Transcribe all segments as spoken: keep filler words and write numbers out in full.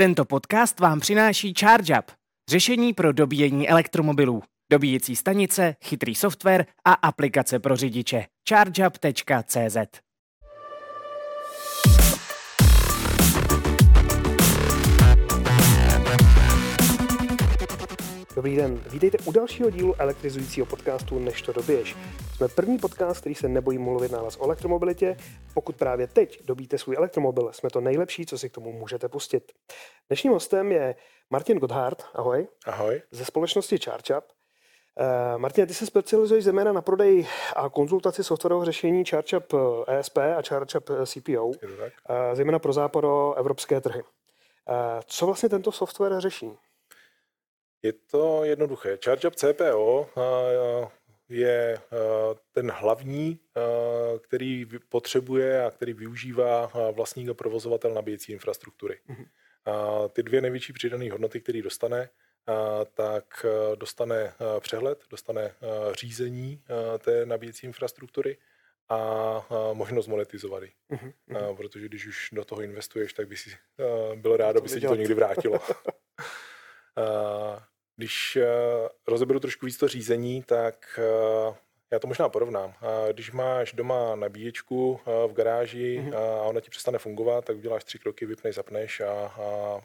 Tento podcast vám přináší ChargeUp, řešení pro dobíjení elektromobilů, dobíjecí stanice, chytrý software a aplikace pro řidiče. ChargeUp tečka cz. Dobrý den, vítejte u dalšího dílu elektrizujícího podcastu Než to dobiješ. Jsme první podcast, který se nebojí mluvit nahlas o elektromobilitě. Pokud právě teď dobíte svůj elektromobil, jsme to nejlepší, co si k tomu můžete pustit. Dnešním hostem je Martin Gotthardt, ahoj. Ahoj. Ze společnosti ChargeUp. Uh, Martin, ty se specializuješ zejména na prodej a konzultaci softwarového řešení ChargeUp E S P a ChargeUp C P O, uh, zejména pro západoevropské trhy. Uh, co vlastně tento software řeší? Je to jednoduché. ChargeUp C P O je ten hlavní, který potřebuje a který využívá vlastník a provozovatel nabíjecí infrastruktury. Mm-hmm. Ty dvě největší přidané hodnoty, které dostane, tak dostane přehled, dostane řízení té nabíjecí infrastruktury a možnost monetizovat ji. Mm-hmm. Protože když už do toho investuješ, tak by si bylo rádo, aby se ti to někdy vrátilo. Když rozeberu trošku víc to řízení, tak já to možná porovnám. Když máš doma nabíječku v garáži mm-hmm. a ona ti přestane fungovat, tak uděláš tři kroky, vypneš, zapneš a, a,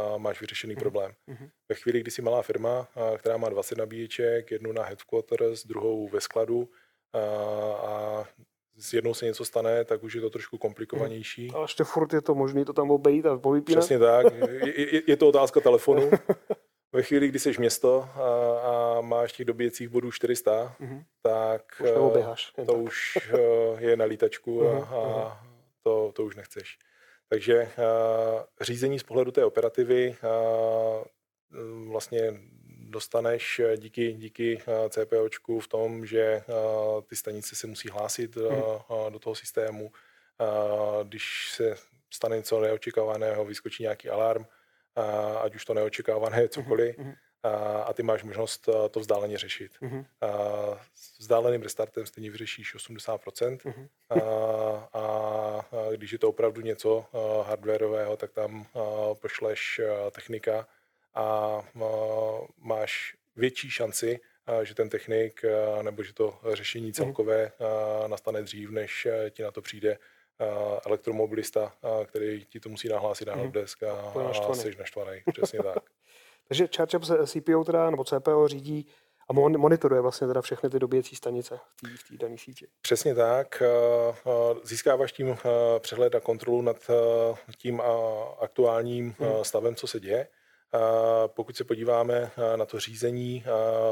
a máš vyřešený mm-hmm. problém. Mm-hmm. Ve chvíli, kdy jsi malá firma, která má dvacet nabíječek, jednu na headquarters, druhou ve skladu a, a s jednou se něco stane, tak už je to trošku komplikovanější. Hmm. A ještě furt je to možné to tam obejít a povypínat? Přesně tak. Je, je, je to otázka telefonu. Ve chvíli, kdy jsi město a, a máš těch dobíjecích bodů čtyři sta, hmm. tak už neoběháš, to tak. už je na lítačku a, a to, to už nechceš. Takže a, řízení z pohledu té operativy a, vlastně dostaneš díky, díky CPOčku v tom, že ty stanice se musí hlásit do toho systému. Když se stane něco neočekávaného, vyskočí nějaký alarm, ať už to neočekávané je cokoliv, a ty máš možnost to vzdáleně řešit. S vzdáleným restartem stejně vyřešíš osmdesát procent a když je to opravdu něco hardwarového, tak tam pošleš technika, a máš větší šanci, že ten technik nebo že to řešení celkové nastane dřív, než ti na to přijde elektromobilista, který ti to musí nahlásit na helpdesk a jsi naštvaný. Přesně tak. Takže ChargeUp C P O teda, nebo C P O řídí a monitoruje vlastně teda všechny ty dobíjecí stanice v té dané síti. Přesně tak. Získáváš tím přehled a kontrolu nad tím aktuálním stavem, co se děje. Pokud se podíváme na to řízení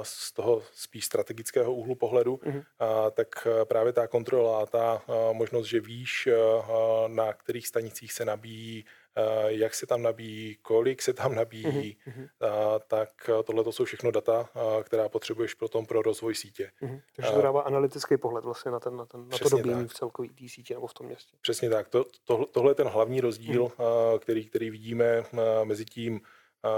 z toho spíš strategického úhlu pohledu, mm-hmm. tak právě ta kontrola, ta možnost, že víš, na kterých stanicích se nabíjí, jak se tam nabíjí, kolik se tam nabíjí, mm-hmm. tak tohle jsou všechno data, která potřebuješ potom pro rozvoj sítě. Mm-hmm. Takže to dává analytický pohled vlastně na, ten, na, ten, na to dobíjení v celkové té sítě nebo v tom městě. Přesně tak. To, to, tohle je ten hlavní rozdíl, mm-hmm. který, který vidíme mezi tím,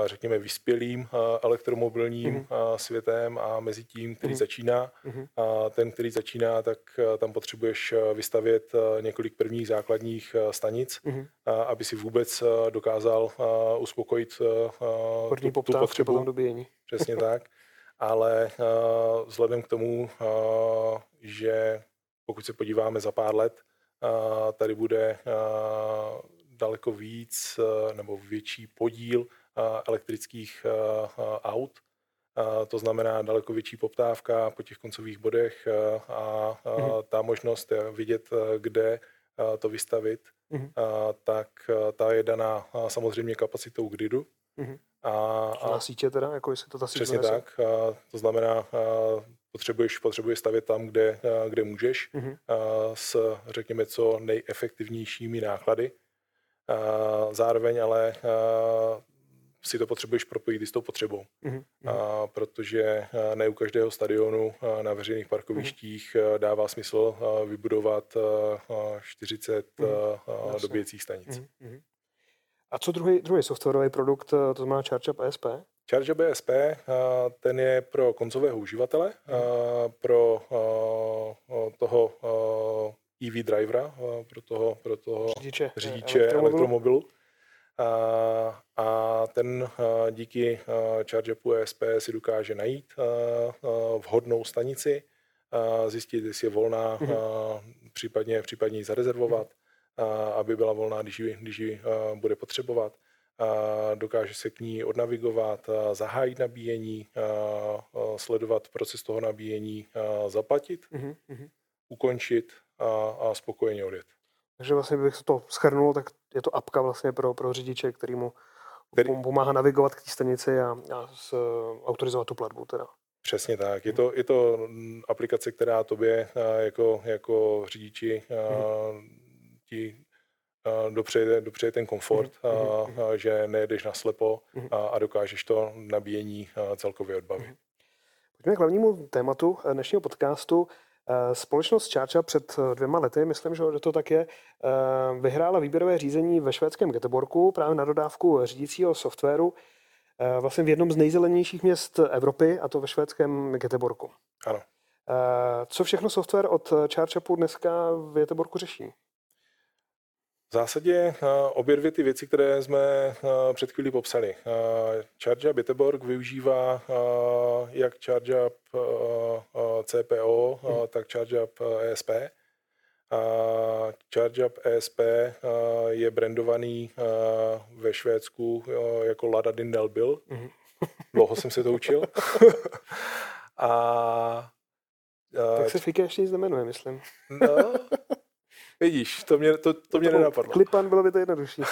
řekněme, vyspělým elektromobilním mm-hmm. světem a mezi tím, který mm-hmm. začíná. A ten, který začíná, tak tam potřebuješ vystavět několik prvních základních stanic, mm-hmm. aby si vůbec dokázal uspokojit tu, tu potřebu. Dobíjení. Přesně tak. Ale vzhledem k tomu, že pokud se podíváme za pár let, tady bude daleko víc nebo větší podíl elektrických aut. To znamená daleko větší poptávka po těch koncových bodech a ta možnost vidět, kde to vystavit, mm-hmm. tak ta je daná samozřejmě kapacitou gridu. Mm-hmm. A, a na sítě teda? Jako jestli to ta sítě přesně nese? Tak. To znamená, potřebuješ, potřebuješ stavět tam, kde, kde můžeš, mm-hmm. s, řekněme, co nejefektivnějšími náklady. Zároveň ale si to potřebuješ propojit i s tou potřebou. Mm-hmm. A, protože ne u každého stadionu na veřejných parkovištích mm-hmm. dává smysl vybudovat čtyřicet mm-hmm. dobíjecích stanic. Mm-hmm. A co druhý, druhý softwarový produkt, to znamená ChargeUp E S P? ChargeUp E S P, ten je pro koncového uživatele, mm-hmm. pro toho E V drivera, pro toho, pro toho řidiče elektromobilu. A, a ten díky ChargeUpu E S P si dokáže najít vhodnou stanici, zjistit, jestli je volná, případně, případně ji zarezervovat, aby byla volná, když ji, když ji bude potřebovat. Dokáže se k ní odnavigovat, zahájit nabíjení, sledovat proces toho nabíjení, zaplatit, mm-hmm. ukončit a, a spokojeně odjet. Takže vlastně bych to shrnul, tak je to apka vlastně pro, pro řidiče, který mu který... pomáhá navigovat k té stanici a, a s, autorizovat tu platbu teda. Přesně tak. Je to, je to aplikace, která tobě jako, jako řidiči mm-hmm. ti dopřeje, dopřeje ten komfort, mm-hmm. a, že nejedeš naslepo mm-hmm. a, a dokážeš to nabíjení celkově odbavit. Mm-hmm. Pojďme k hlavnímu tématu dnešního podcastu. Společnost ChargeUp před dvěma lety, myslím, že to tak je, vyhrála výběrové řízení ve švédském Göteborgu právě na dodávku řídícího softwaru vlastně v jednom z nejzelenějších měst Evropy, a to ve švédském Göteborgu. Ano. Co všechno software od ChargeUpu dneska v Göteborgu řeší? V zásadě obě dvě ty věci, které jsme před chvílí popsali. ChargeUp Göteborg využívá jak ChargeUp C P O, hmm. tak ChargeUp E S P. ChargeUp E S P je brandovaný ve Švédsku jako Ladda Din Bil. Hmm. Dlouho jsem se to učil. A, tak se fíka ještě nic nemenuje, myslím. No. Vidíš, to mě, to, to mě to nenapadlo. Klipan, bylo by to jednodušší.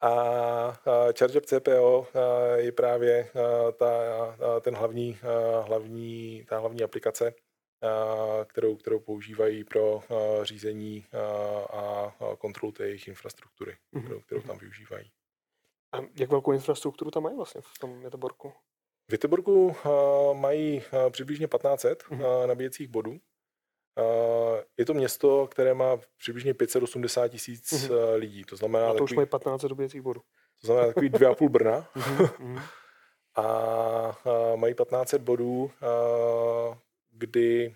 a, a ChargeUp C P O a, je právě a, ta, a, ten hlavní, a, hlavní, ta hlavní aplikace, a, kterou, kterou používají pro a, řízení a, a kontrolu té jejich infrastruktury, mm-hmm. kterou, kterou tam využívají. A jak velkou infrastrukturu tam mají vlastně v tom Göteborgu? V Göteborgu mají a, přibližně patnáct set mm-hmm. nabíjecích bodů. Je to město, které má přibližně pět set osmdesát tisíc mm-hmm. lidí. To znamená, a to už mají patnáct set dobíjecích bodů. To znamená takový dvě a půl Brna. Mm-hmm. a mají patnáct set bodů, kdy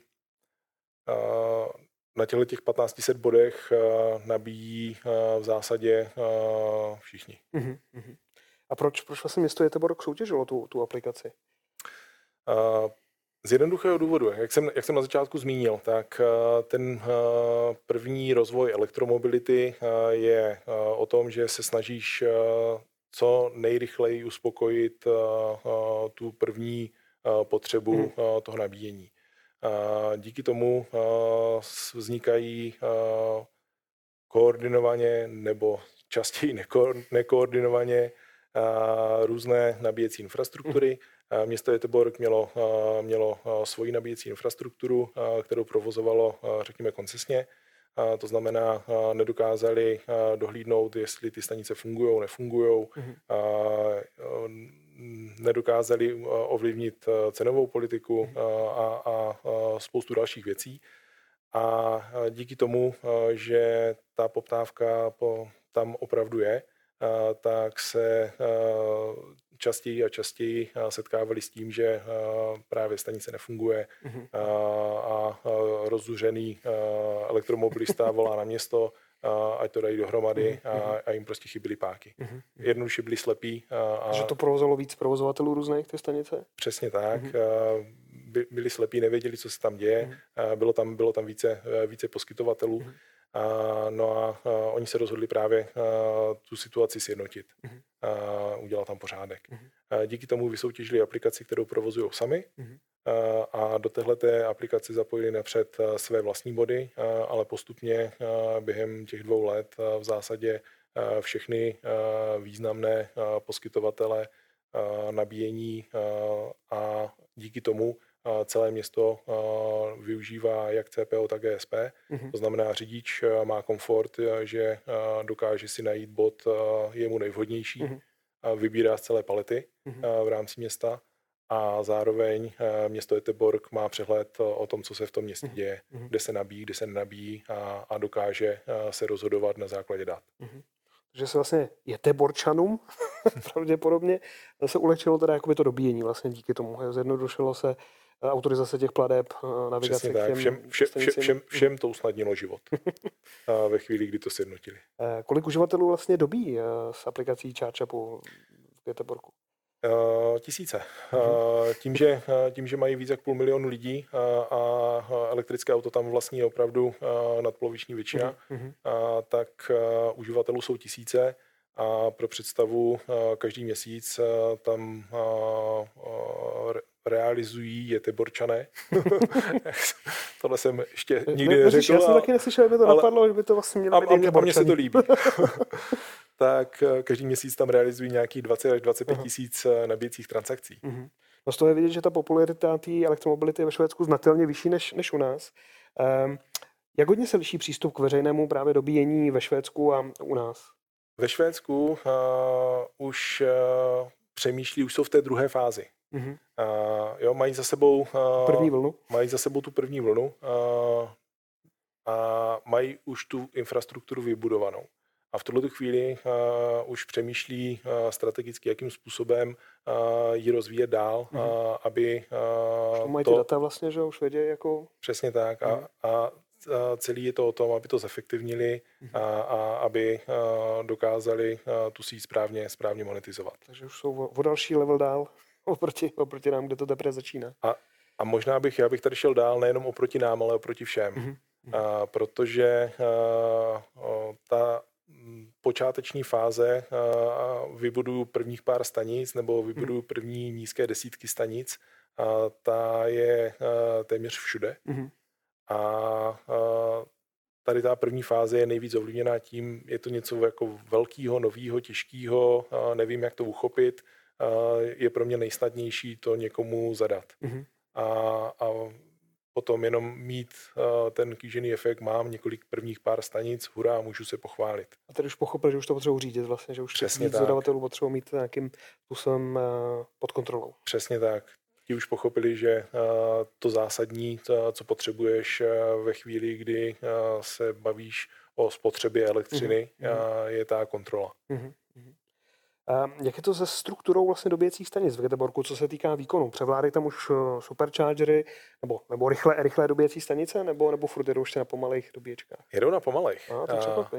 na těchto těch patnáct set bodech nabíjí v zásadě všichni. Mm-hmm. A proč, proč vlastně město Göteborg soutěžilo tu, tu aplikaci? A z jednoduchého důvodu, jak jsem, jak jsem na začátku zmínil, tak ten první rozvoj elektromobility je o tom, že se snažíš co nejrychleji uspokojit tu první potřebu hmm. toho nabíjení. Díky tomu vznikají koordinovaně nebo častěji neko- nekoordinovaně různé nabíjecí infrastruktury. Hmm. Město Göteborg mělo, mělo svoji nabíjecí infrastrukturu, kterou provozovalo, řekněme, koncesně. To znamená, nedokázali dohlídnout, jestli ty stanice fungují, nefungují. Mm-hmm. Nedokázali ovlivnit cenovou politiku mm-hmm. a, a spoustu dalších věcí. A díky tomu, že ta poptávka po, tam opravdu je, tak se častěji a častěji setkávali s tím, že právě stanice nefunguje mm-hmm. a rozzuřený elektromobilista volá na město, ať to dají dohromady mm-hmm. a jim prostě chyběly páky. Mm-hmm. Jednoduše byli slepí. A... Že to provozovalo víc provozovatelů různých ty stanice? Přesně tak. Mm-hmm. By, byli slepí, nevěděli, co se tam děje. Mm-hmm. Bylo tam, bylo tam více, více poskytovatelů. Mm-hmm. No a oni se rozhodli právě tu situaci sjednotit a udělat tam pořádek. Díky tomu vysoutěžili aplikaci, kterou provozují sami, a do téhleté aplikace zapojili napřed své vlastní body, ale postupně během těch dvou let v zásadě všechny významné poskytovatele nabíjení, a díky tomu celé město využívá jak C P O, tak E S P. Mm-hmm. To znamená, řidič má komfort, že dokáže si najít bod jemu nejvhodnější, mm-hmm. vybírá z celé palety mm-hmm. v rámci města, a zároveň město Göteborg má přehled o tom, co se v tom městě děje, mm-hmm. kde se nabíjí, kde se nenabíjí, a, a dokáže se rozhodovat na základě dat. Mm-hmm. Že se vlastně Göteborčanům pravděpodobně se ulehčilo teda jakoby to dobíjení vlastně díky tomu. Zjednodušilo se autorizace těch plateb, navigace. Přesně tak, všem, všem, všem, všem, všem to usnadnilo život ve chvíli, kdy to sjednotili. Kolik uživatelů vlastně dobí s aplikací ChargeUpu v Göteborgu? Tisíce. Tím že, tím, že mají víc jak půl milionu lidí a elektrické auto tam vlastní opravdu nadpoloviční většina, tak uživatelů jsou tisíce a pro představu každý měsíc tam realizují Göteborčané. Tohle jsem ještě nikdy neřekl. Já jsem taky neslyšel, že by to napadlo, že by to vlastně mělo být Göteborčané. A mně se to líbí. Tak každý měsíc tam realizují nějakých dvacet až dvacet pět tisíc nabíjecích transakcí. Uhum. No z toho je vidět, že ta popularita té elektromobility je ve Švédsku znatelně vyšší než, než u nás. Um, jak hodně se liší přístup k veřejnému právě dobíjení ve Švédsku a u nás? Ve Švédsku uh, už uh, přemýšlí, už jsou v té druhé fázi. Uh, jo, mají za sebou uh, první vlnu. Mají za sebou tu první vlnu uh, a mají už tu infrastrukturu vybudovanou. A v tuto chvíli uh, už přemýšlí uh, strategicky, jakým způsobem uh, ji rozvíjet dál, mm-hmm. uh, aby... Uh, to mají ty data vlastně, že už vědějí jako... Přesně tak. Mm-hmm. A, a celý je to o tom, aby to zefektivnili mm-hmm. a, a aby uh, dokázali uh, tu síť správně, správně monetizovat. Takže už jsou o, o další level dál oproti, oproti nám, kde to teprve začíná. A, a možná bych, já bych tady šel dál nejenom oproti nám, ale oproti všem. Mm-hmm. Uh, protože uh, ta... počáteční fáze vybuduju prvních pár stanic nebo vybuduju první nízké desítky stanic, a ta je téměř všude. Mm-hmm. A tady ta první fáze je nejvíc ovlivněná tím, je to něco jako velkého, nového, těžkého, nevím, jak to uchopit, je pro mě nejsnadnější to někomu zadat. Mm-hmm. A, a potom jenom mít uh, ten kýžený efekt, mám několik prvních pár stanic, hurá, můžu se pochválit. A tady už pochopil, že už to potřebuji řídit vlastně, že už těch zadavatelů potřebuji mít nějakým způsobem uh, pod kontrolou. Přesně tak. Ti už pochopili, že uh, to zásadní, to, co potřebuješ uh, ve chvíli, kdy uh, se bavíš o spotřebě elektřiny, mm-hmm. uh, je ta kontrola. Mm-hmm. Uh, jak je to se strukturou vlastně dobíjecích stanic v Göteborgu, co se týká výkonu? Převládají tam už uh, superchargery nebo, nebo rychlé, rychlé dobíjecí stanice nebo, nebo furt jedou ještě na pomalejch dobíječkách? Jedou na pomalejch. A, uh,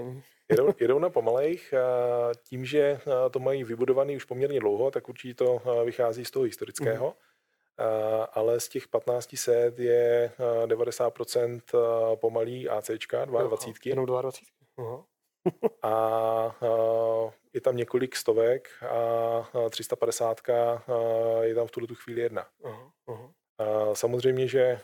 jedou, jedou na pomalejch. Uh, tím, že uh, to mají vybudovaný už poměrně dlouho, tak určitě to uh, vychází z toho historického. Mm-hmm. Uh, ale z těch patnáct set je uh, devadesát procent uh, pomalý ACčka, dvacet dva. Jenom dvacet dva. Aha. A, a je tam několik stovek a tři sta padesát a je tam v tuto chvíli jedna. Aha, aha. A samozřejmě, že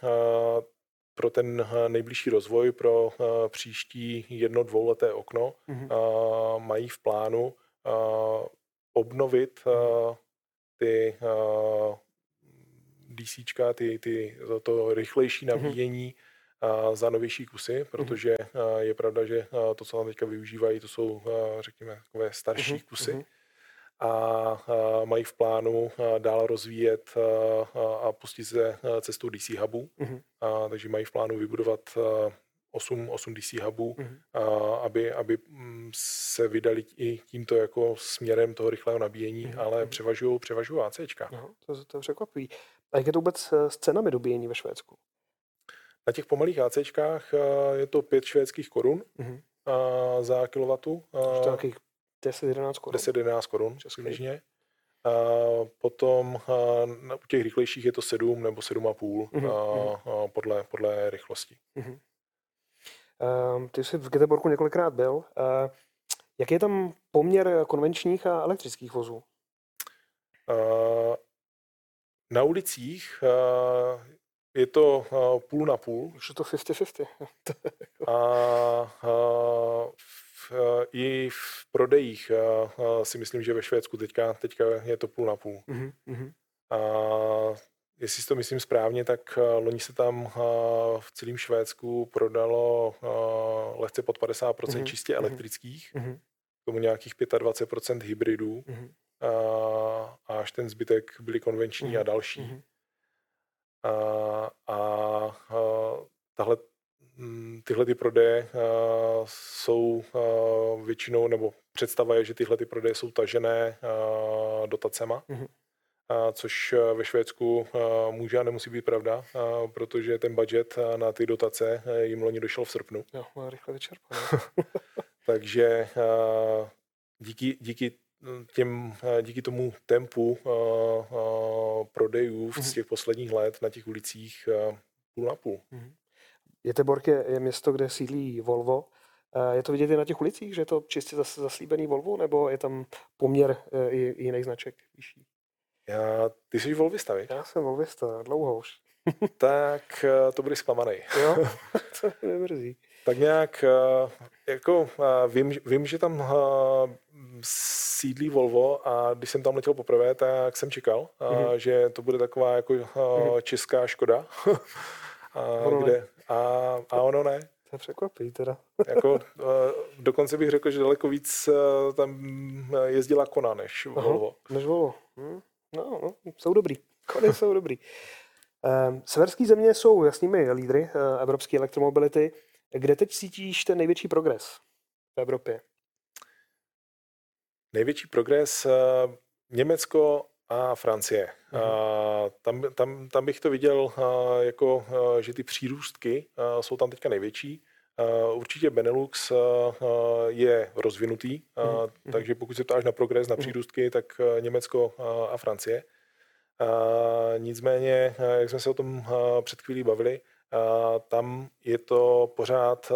pro ten nejbližší rozvoj, pro příští jedno, dvouleté okno uh-huh. mají v plánu obnovit uh-huh. ty DCčka, ty, ty, to rychlejší nabíjení uh-huh. za novější kusy, protože uh-huh. je pravda, že to, co tam teďka využívají, to jsou, řekněme, takové starší uh-huh. kusy a mají v plánu dál rozvíjet a pustit se cestou D C hubů, uh-huh. a, takže mají v plánu vybudovat osm, osm D C hubů, uh-huh. a, aby, aby se vydali i tímto jako směrem toho rychlého nabíjení, uh-huh. ale převažují převažují ACčka. Uh-huh. To, to je překvapivé. A jak je to vůbec s cenami dobíjení ve Švédsku? Na těch pomalých ACčkách je to pět švédských korun mm-hmm. za kilowatu. To nějakých deset jedenáct korun. deset jedenáct korun přibližně. Potom u těch rychlejších je to sedm nebo sedm a půl mm-hmm. podle, podle rychlosti. Mm-hmm. Ty jsi v Göteborgu několikrát byl. Jaký je tam poměr konvenčních a elektrických vozů? Na ulicích je to uh, půl na půl. Už je to padesát na padesát. A uh, v, uh, i v prodejích uh, uh, si myslím, že ve Švédsku teďka, teďka je to půl na půl. Mm-hmm. A jestli si to myslím správně, tak uh, loni se tam uh, v celém Švédsku prodalo uh, lehce pod padesát procent mm-hmm. čistě elektrických, mm-hmm. k tomu nějakých dvacet pět procent hybridů mm-hmm. uh, a až ten zbytek byly konvenční mm-hmm. a další. Mm-hmm. A, a, a tahle, tyhle ty prodeje a, jsou a, většinou, nebo představa je, že tyhle ty prodeje jsou tažené a, dotacema. Mm-hmm. což ve Švédsku může a nemusí být pravda, protože ten budget na ty dotace jim loni došel v srpnu. Jo, no, rychle vyčerpaný. Takže díky, díky, těm, díky tomu tempu prodejů z těch posledních let na těch ulicích půl na půl. Göteborg je, je město, kde sídlí Volvo. Je to vidět i na těch ulicích, že je to čistě zas, zaslíbený Volvo, nebo je tam poměr i, i jiných značek vyšší? Já, ty jsi volvista, víš? Já jsem volvista, dlouho už. Tak to budeš zklamanej. Jo, to mě mrzí. Tak nějak, jako vím, vím, že tam sídlí Volvo a když jsem tam letěl poprvé, tak jsem čekal, mm-hmm. že to bude taková jako česká Škoda. A, kde, a, a ono ne. To je překvapí teda. Jako, dokonce bych řekl, že daleko víc tam jezdila Kona než Aha, Volvo. Než Volvo. Hm? No, no, jsou dobrý. Kony jsou dobrý. Severské země jsou jasnými lídry evropské elektromobility. Kde teď cítíš ten největší progres v Evropě? Největší progres Německo a Francie. Uh-huh. Tam, tam, tam bych to viděl, jako, že ty přírůstky jsou tam teďka největší. Určitě Benelux je rozvinutý, uh-huh. takže pokud se ptáš na progres, na přírůstky, tak Německo a Francie. Nicméně, jak jsme se o tom před chvílí bavili, tam je to pořád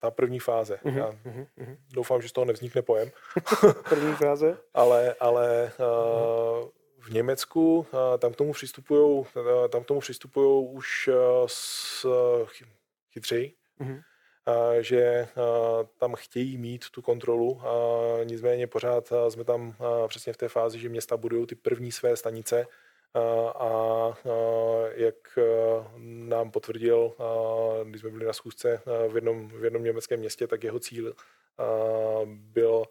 ta první fáze. Uhum, Já uhum, uhum. Doufám, že z toho nevznikne pojem. První fáze? ale ale uh, v Německu uh, tam k tomu přistupujou, uh, tam k tomu přistupujou už uh, s, chytřeji, uh, že uh, tam chtějí mít tu kontrolu. Uh, nicméně pořád uh, jsme tam uh, přesně v té fázi, že města budují ty první své stanice. A jak nám potvrdil, když jsme byli na schůzce v jednom, v jednom německém městě, tak jeho cíl byl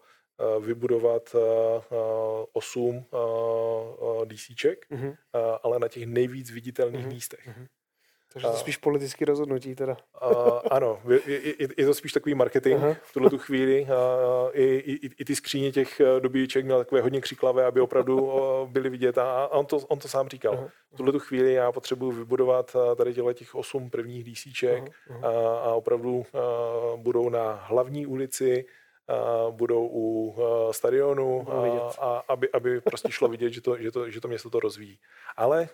vybudovat osm DCček, mm-hmm. ale na těch nejvíc viditelných mm-hmm. místech. Mm-hmm. Takže to je spíš politické rozhodnutí teda. A, ano, je, je, je to spíš takový marketing Aha. v tuhle tu chvíli. A, i, i, i ty skříně těch dobíječek měly takové hodně křiklavé, aby opravdu byly vidět. A, a on, to, on to sám říkal. Aha. V tuhle tu chvíli já potřebuji vybudovat tady těch osm prvních DCček Aha. A, a opravdu a, budou na hlavní ulici, a, budou u a, stadionu, a, a, aby, aby prostě šlo vidět, že to, že to, že to město to rozvíjí. Ale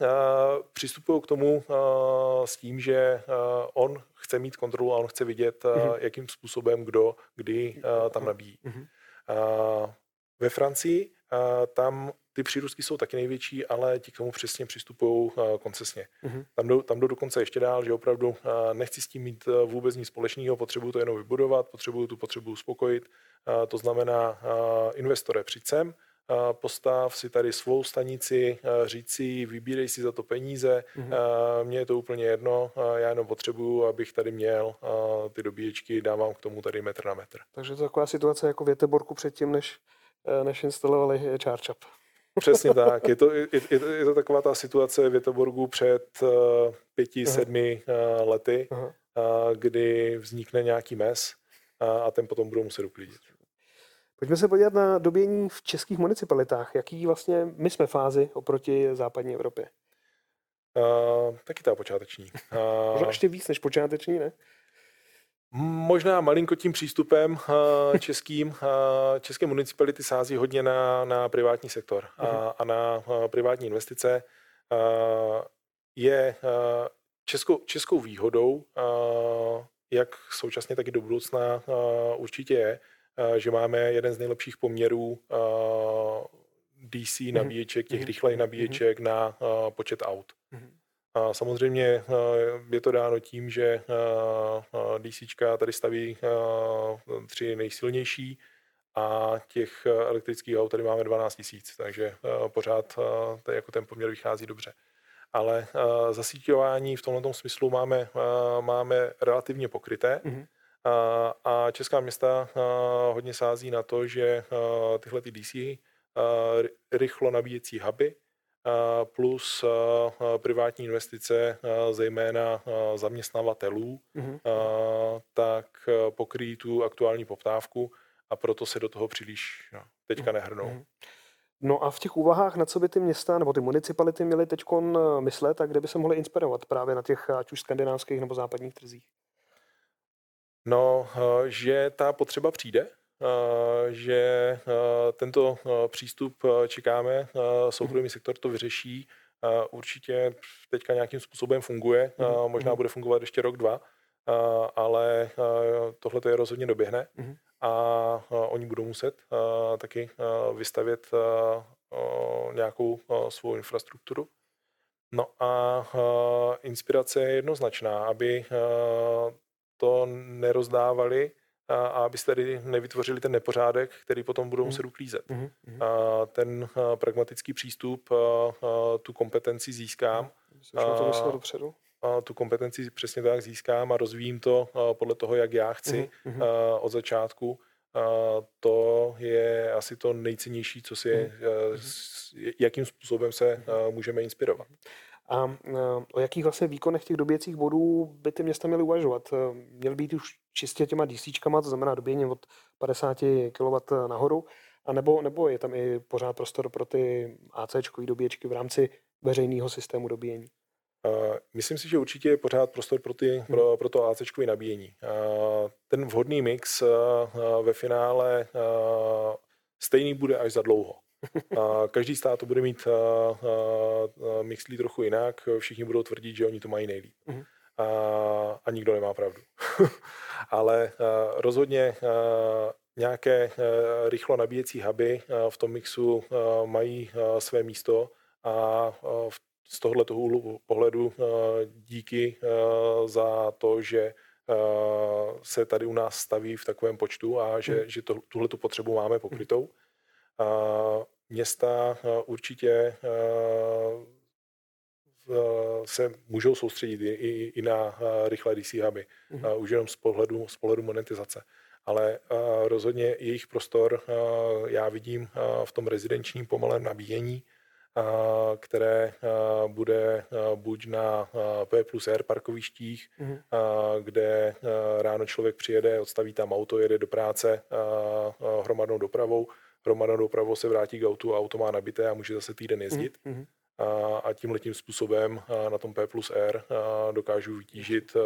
přistupuju k tomu a, s tím, že a, on chce mít kontrolu a on chce vidět, a, mm-hmm. jakým způsobem kdo, kdy a, tam nabíjí. Mm-hmm. A, ve Francii a, tam ty přírůstky jsou taky největší, ale ti k tomu přesně přistupují koncesně. Mm-hmm. Tam jdou, tam jdou dokonce ještě dál, že opravdu nechci s tím mít vůbec nic společného, potřebuju to jenom vybudovat, potřebuju tu potřebu uspokojit. To znamená, investore, přijď sem, postav si tady svou stanici, říct si, vybírej si za to peníze, mm-hmm. mně je to úplně jedno, já jenom potřebuju, abych tady měl ty dobíječky, dávám k tomu tady metr na metr. Takže to je taková situace jako v Göteborgu předtím, než, než instalovali ChargeUp. Přesně tak. Je to, je, je, to, je to taková ta situace v Göteborgu před uh, pěti, Aha. sedmi uh, lety, uh, kdy vznikne nějaký mes uh, a ten potom budou muset uklidit. Pojďme se podívat na dobíjení v českých municipalitách. Jaký vlastně my jsme fázi oproti západní Evropě? Uh, taky ta počáteční. Uh, Možná ještě víc než počáteční, ne? Možná malinko tím přístupem českým, české municipality sází hodně na, na privátní sektor a, a na privátní investice. Je českou, českou výhodou, jak současně, tak i do budoucna určitě je, že máme jeden z nejlepších poměrů D C nabíječek, těch rychlejch nabíječek na počet aut. Samozřejmě je to dáno tím, že DCčka tady staví tři nejsilnější a těch elektrických aut tady máme dvanáct tisíc, takže pořád tady jako ten poměr vychází dobře. Ale zasíťování v tomto smyslu máme, máme relativně pokryté mm-hmm. a česká města hodně sází na to, že tyhle ty D C rychlo nabíjecí huby plus privátní investice, zejména zaměstnavatelů, mm-hmm. tak pokryjí tu aktuální poptávku a proto se do toho příliš teďka nehrnou. Mm-hmm. No a v těch úvahách, na co by ty města nebo ty municipality měly teďkon myslet a kde by se mohly inspirovat právě na těch ať už skandinávských nebo západních trzích? No, že ta potřeba přijde, že tento přístup čekáme, soukromý sektor to vyřeší, určitě teďka nějakým způsobem funguje, možná bude fungovat ještě rok, dva, ale tohle to je rozhodně doběhne a oni budou muset taky vystavět nějakou svou infrastrukturu. No a inspirace je jednoznačná, aby to nerozdávali a aby se tady nevytvořili ten nepořádek, který potom budou muset uklízet. Mm, mm, mm. A ten a, pragmatický přístup, a, a, tu kompetenci získám. Myslím, to myslel dopředu. A, tu kompetenci přesně tak získám a rozvíjím to a, podle toho, jak já chci mm, mm. A, od začátku. A, to je asi to nejcennější, co si je, mm. s, jakým způsobem se mm. a, můžeme inspirovat. A o jakých vlastně výkonech těch dobíjecích bodů by ty města měly uvažovat? Měly být už čistě těma DCčkama, to znamená dobíjením od padesát kilowattů nahoru, a nebo, nebo je tam i pořád prostor pro ty ACčkový dobíječky v rámci veřejného systému dobíjení? Myslím si, že určitě je pořád prostor pro, ty, pro, pro to ACčkové nabíjení. Ten vhodný mix ve finále stejný bude až za dlouho. Každý stát to bude mít mixlí trochu jinak, všichni budou tvrdit, že oni to mají nejlíp. Mm-hmm. A, a nikdo nemá pravdu. Ale rozhodně nějaké rychlo nabíjecí huby v tom mixu mají své místo a z tohoto úhlu pohledu díky za to, že se tady u nás staví v takovém počtu a že, mm-hmm. že to, tuhletu potřebu máme pokrytou. Města určitě se můžou soustředit i, i na rychlé D C huby, mm-hmm. už jenom z pohledu, z pohledu monetizace. Ale rozhodně jejich prostor já vidím v tom rezidenčním pomalém nabíjení, které bude buď na P plus R parkovištích, mm-hmm. kde ráno člověk přijede, odstaví tam auto, jede do práce hromadnou dopravou, hromadnou dopravou se vrátí k autu a auto má nabité a může zase týden jezdit. Mm-hmm. A, a tímhletím způsobem na tom P plus R dokážu vytížit a,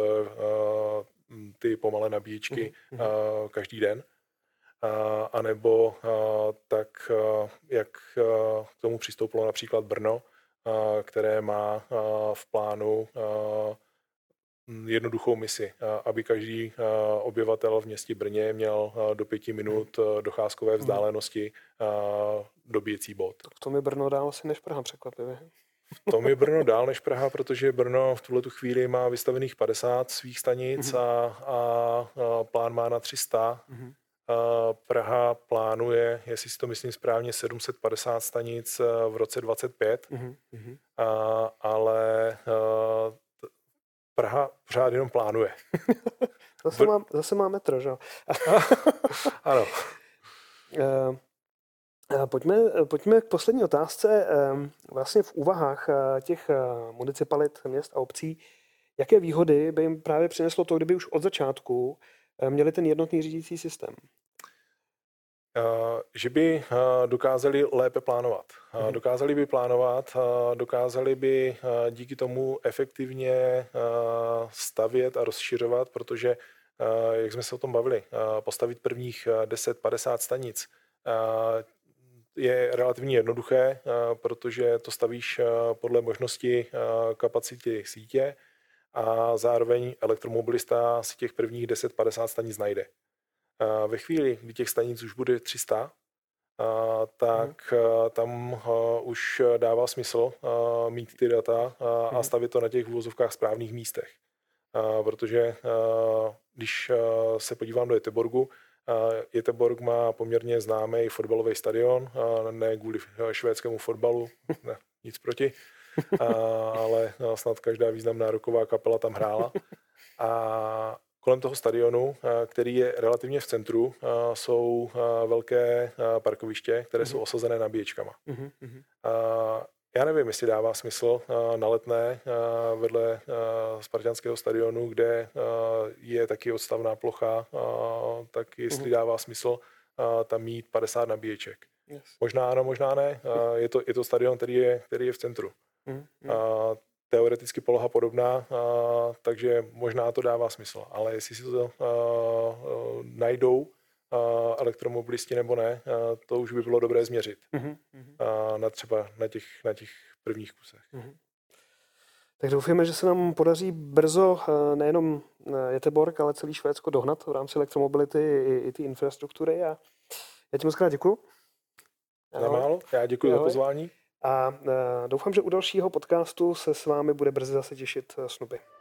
ty pomalé nabíječky mm-hmm. a, každý den. A, a nebo a, tak, a, jak a, k tomu přistoupilo například Brno, a, které má a, v plánu a, jednoduchou misi, aby každý obyvatel v městě Brně měl do pěti minut docházkové vzdálenosti dobíjecí bod. V tom je Brno dál asi než Praha, překvapivě. V tom je Brno dál než Praha, protože Brno v tuhletu chvíli má vystavených padesát svých stanic mm-hmm. a, a plán má na tři sta. Mm-hmm. Praha plánuje, jestli si to myslím správně, sedm set padesát stanic v roce dvacet pět, mm-hmm. a, ale... A, Praha pořád jenom plánuje. Zase, Br- mám, zase má metro, že? Ano. Pojďme, pojďme k poslední otázce. Vlastně v úvahách těch municipalit, měst a obcí, jaké výhody by jim právě přineslo to, kdyby už od začátku měli ten jednotný řídící systém? Že by dokázali lépe plánovat. Dokázali by plánovat, dokázali by díky tomu efektivně stavět a rozšiřovat, protože, jak jsme se o tom bavili, postavit prvních deset padesát stanic je relativně jednoduché, protože to stavíš podle možnosti kapacity sítě a zároveň elektromobilista si těch prvních deset padesát stanic najde. Ve chvíli, kdy těch stanic už bude tři sta, tak tam už dává smysl mít ty data a stavět to na těch uvozovkách správných místech. Protože když se podívám do Göteborgu, Göteborg má poměrně známý fotbalový stadion, ne kvůli švédskému fotbalu, ne, nic proti, ale snad každá významná rocková kapela tam hrála. A kolem toho stadionu, který je relativně v centru, jsou velké parkoviště, které mm-hmm. jsou osazené nabíječkama. Mm-hmm. Já nevím, jestli dává smysl na Letné vedle spartanského stadionu, kde je taky odstavná plocha, tak jestli mm-hmm. dává smysl tam mít padesát nabíječek. Yes. Možná ano, možná ne. Je to, je to stadion, který je, který je v centru. Mm-hmm. A teoreticky poloha podobná, a, takže možná to dává smysl. Ale jestli si to a, a, najdou a, elektromobilisti nebo ne, a, to už by bylo dobré změřit. Mm-hmm. A, na třeba na těch, na těch prvních kusech. Mm-hmm. Tak doufujeme, že se nám podaří brzo nejenom Göteborg, ale celý Švédsko dohnat v rámci elektromobility i, i ty infrastruktury. A já ti moc krát děkuju. Na málo. Já děkuji za pozvání. A doufám, že u dalšího podcastu se s vámi bude brzy zase těšit Snuby.